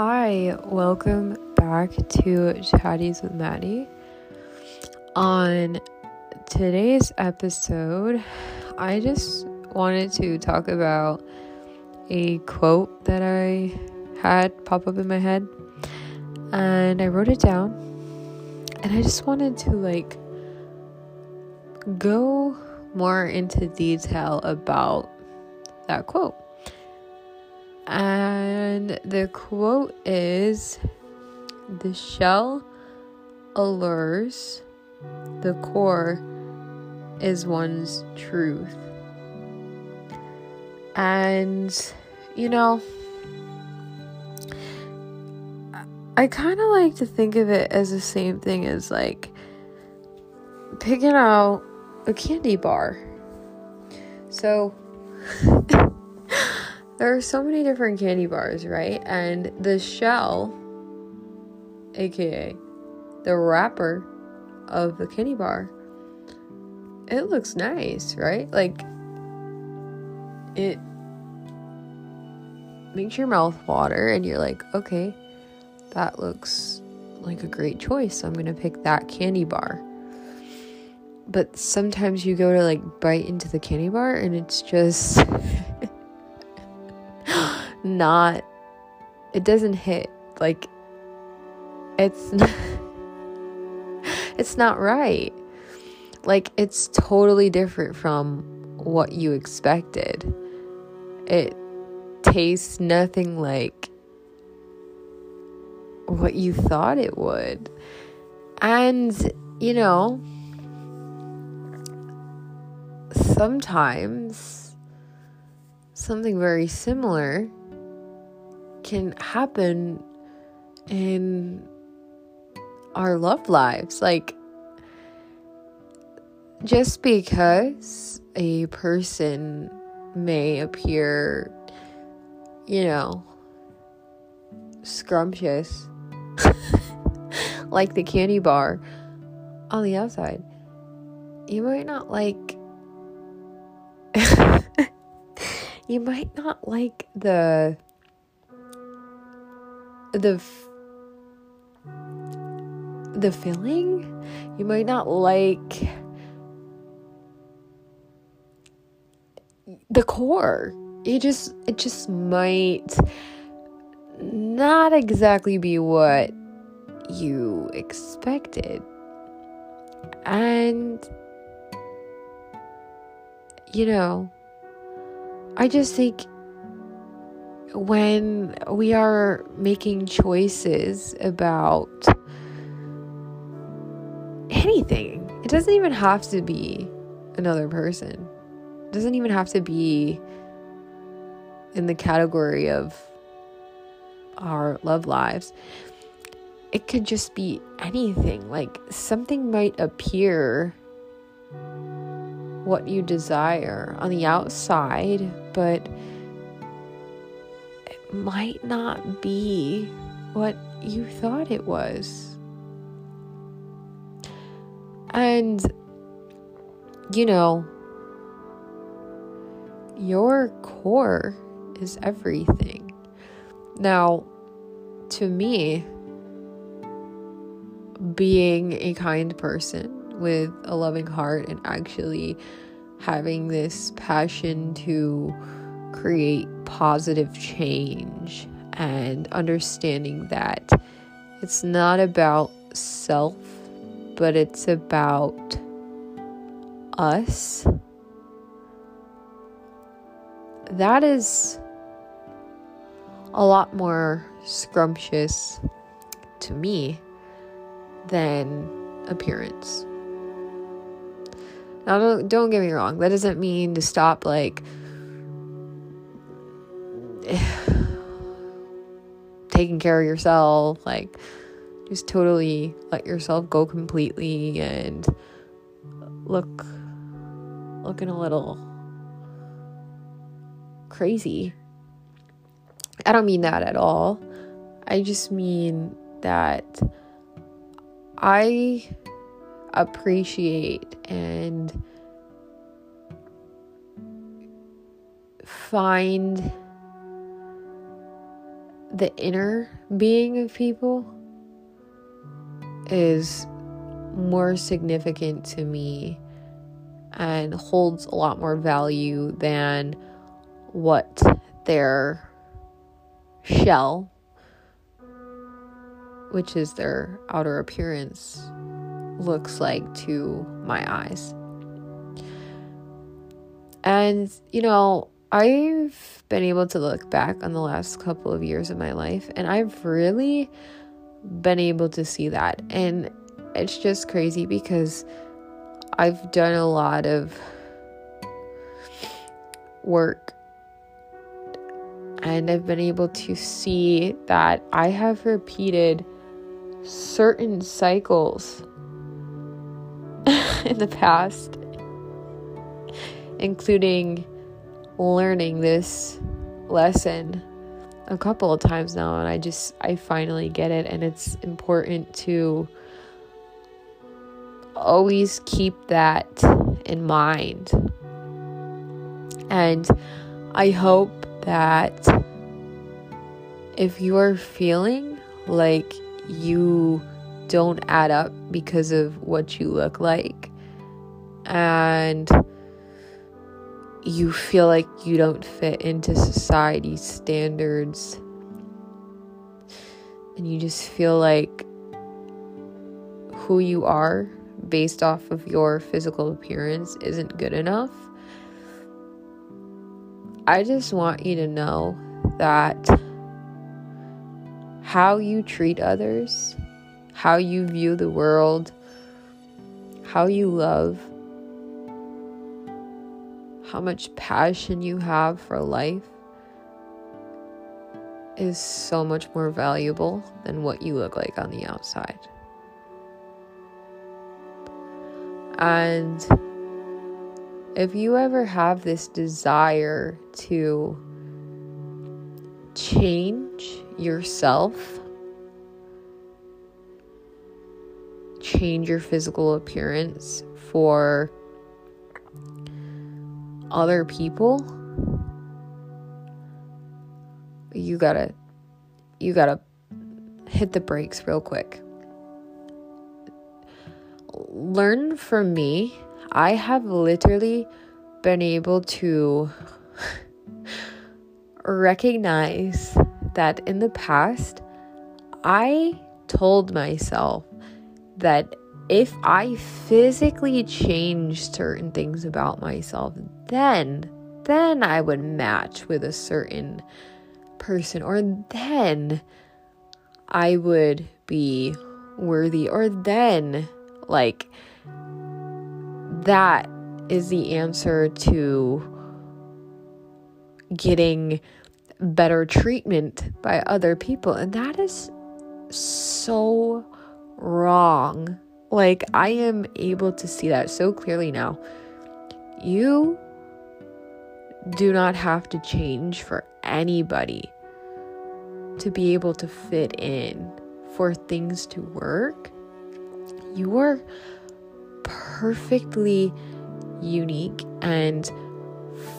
Hi, welcome back to Chatties with Maddie. On today's episode, I just wanted to talk about a quote that I had pop up in my head, and I wrote it down, and I just wanted to go more into detail about that quote. And the quote is, "The shell allures, the core is one's truth." And, I kind of like to think of it as the same thing as picking out a candy bar. So there are so many different candy bars, right? And the shell, aka the wrapper of the candy bar, it looks nice, right? It makes your mouth water and you're like, okay, that looks like a great choice. I'm going to pick that candy bar. But sometimes you go to bite into the candy bar and it's just it doesn't hit, it's not right. It's totally different from what you expected. It tastes nothing like what you thought it would. And, sometimes something very similar can happen in our love lives. Just because a person may appear, scrumptious, like the candy bar on the outside, you might not like the feeling. You might not like the core. It just might not exactly be what you expected. And I just think when we are making choices about anything, it doesn't even have to be another person. It doesn't even have to be in the category of our love lives. It could just be anything. Something might appear what you desire on the outside, but it might not be what you thought it was. And, your core is everything. Now, to me, being a kind person with a loving heart and actually having this passion to create positive change and understanding that it's not about self, but it's about us. That is a lot more scrumptious to me than appearance. Now, don't get me wrong. That doesn't mean to stop, taking care of yourself. Just totally let yourself go completely and looking a little crazy. I don't mean that at all. I just mean that I appreciate and find the inner being of people is more significant to me and holds a lot more value than what their shell, which is their outer appearance, looks like to my eyes. And, you know, I've been able to look back on the last couple of years of my life, and I've really been able to see that. And it's just crazy because I've done a lot of work, and I've been able to see that I have repeated certain cycles in the past, including learning this lesson a couple of times now, and I finally get it. And it's important to always keep that in mind, and I hope that if you are feeling like you don't add up because of what you look like, and you feel like you don't fit into society's standards, and you just feel like who you are based off of your physical appearance isn't good enough, I just want you to know that how you treat others, how you view the world, how you love, how much passion you have for life is so much more valuable than what you look like on the outside. And if you ever have this desire to change yourself, change your physical appearance for other people, you gotta hit the brakes real quick. Learn from me. I have literally been able to recognize that in the past, I told myself that if I physically changed certain things about myself, then I would match with a certain person, or then I would be worthy, or then, like, that is the answer to getting better treatment by other people. And that is so wrong. Like, I am able to see that so clearly now. You do not have to change for anybody to be able to fit in, for things to work. You are perfectly unique, and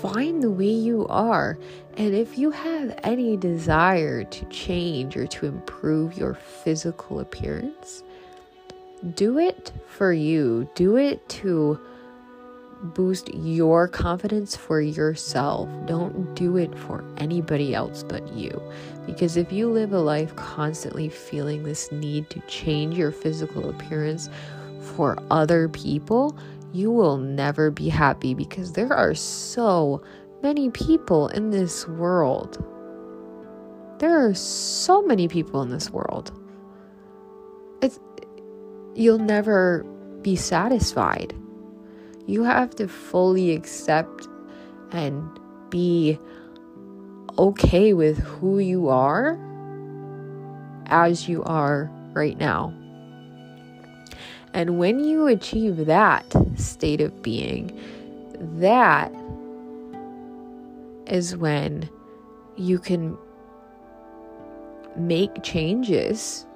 find the way you are. And if you have any desire to change or to improve your physical appearance, do it for you. Do it to boost your confidence for yourself. Don't do it for anybody else but you. Because if you live a life constantly feeling this need to change your physical appearance for other people, you will never be happy, because there are so many people in this world. You'll never be satisfied. You have to fully accept and be okay with who you are as you are right now. And when you achieve that state of being, that is when you can make changes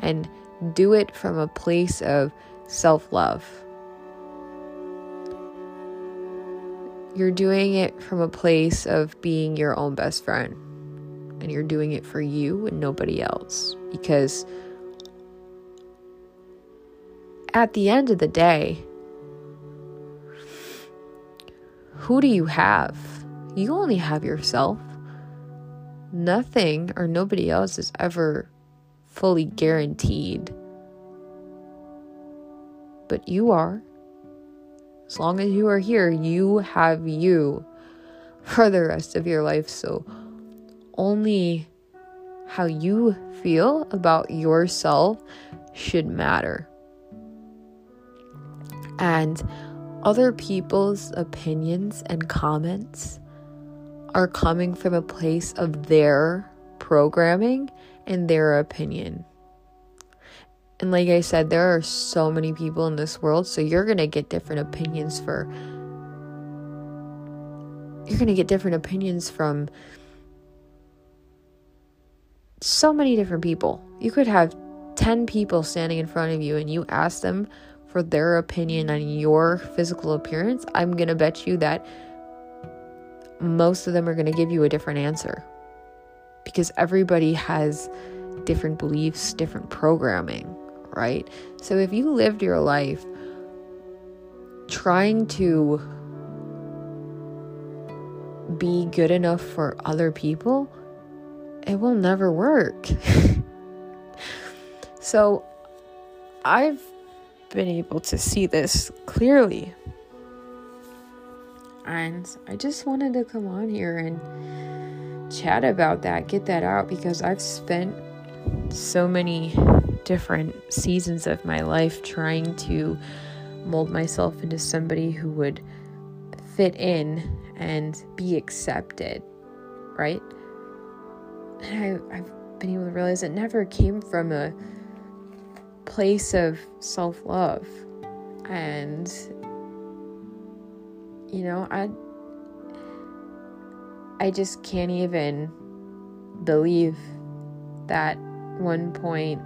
and do it from a place of self-love. You're doing it from a place of being your own best friend. and you're doing it for you and nobody else. Because at the end of the day, who do you have? You only have yourself. Nothing or nobody else is ever fully guaranteed. But you are. As long as you are here, you have you for the rest of your life. So only how you feel about yourself should matter. And other people's opinions and comments are coming from a place of their programming and their opinion. And like I said, there are so many people in this world, so you're going to get different opinions from so many different people. You could have 10 people standing in front of you and you ask them for their opinion on your physical appearance. I'm going to bet you that most of them are going to give you a different answer, because everybody has different beliefs, different programming, right? So if you lived your life trying to be good enough for other people, it will never work. So I've been able to see this clearly, and I just wanted to come on here and chat about that, get that out, because I've spent so many different seasons of my life trying to mold myself into somebody who would fit in and be accepted, right? And I've been able to realize it never came from a place of self-love. And you know, I just can't even believe that one point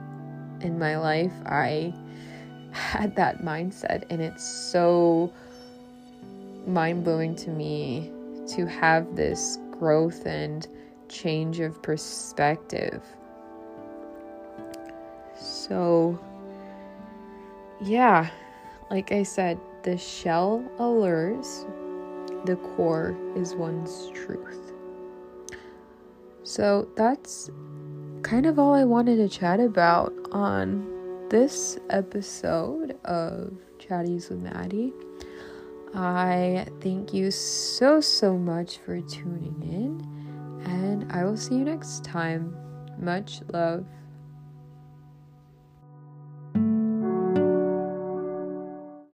in my life I had that mindset, and it's so mind-blowing to me to have this growth and change of perspective. So yeah, like I said, the shell allures, the core is one's truth. So that's kind of all I wanted to chat about on this episode of Chatties with Maddie. I thank you so much for tuning in, and I will see you next time. Much love.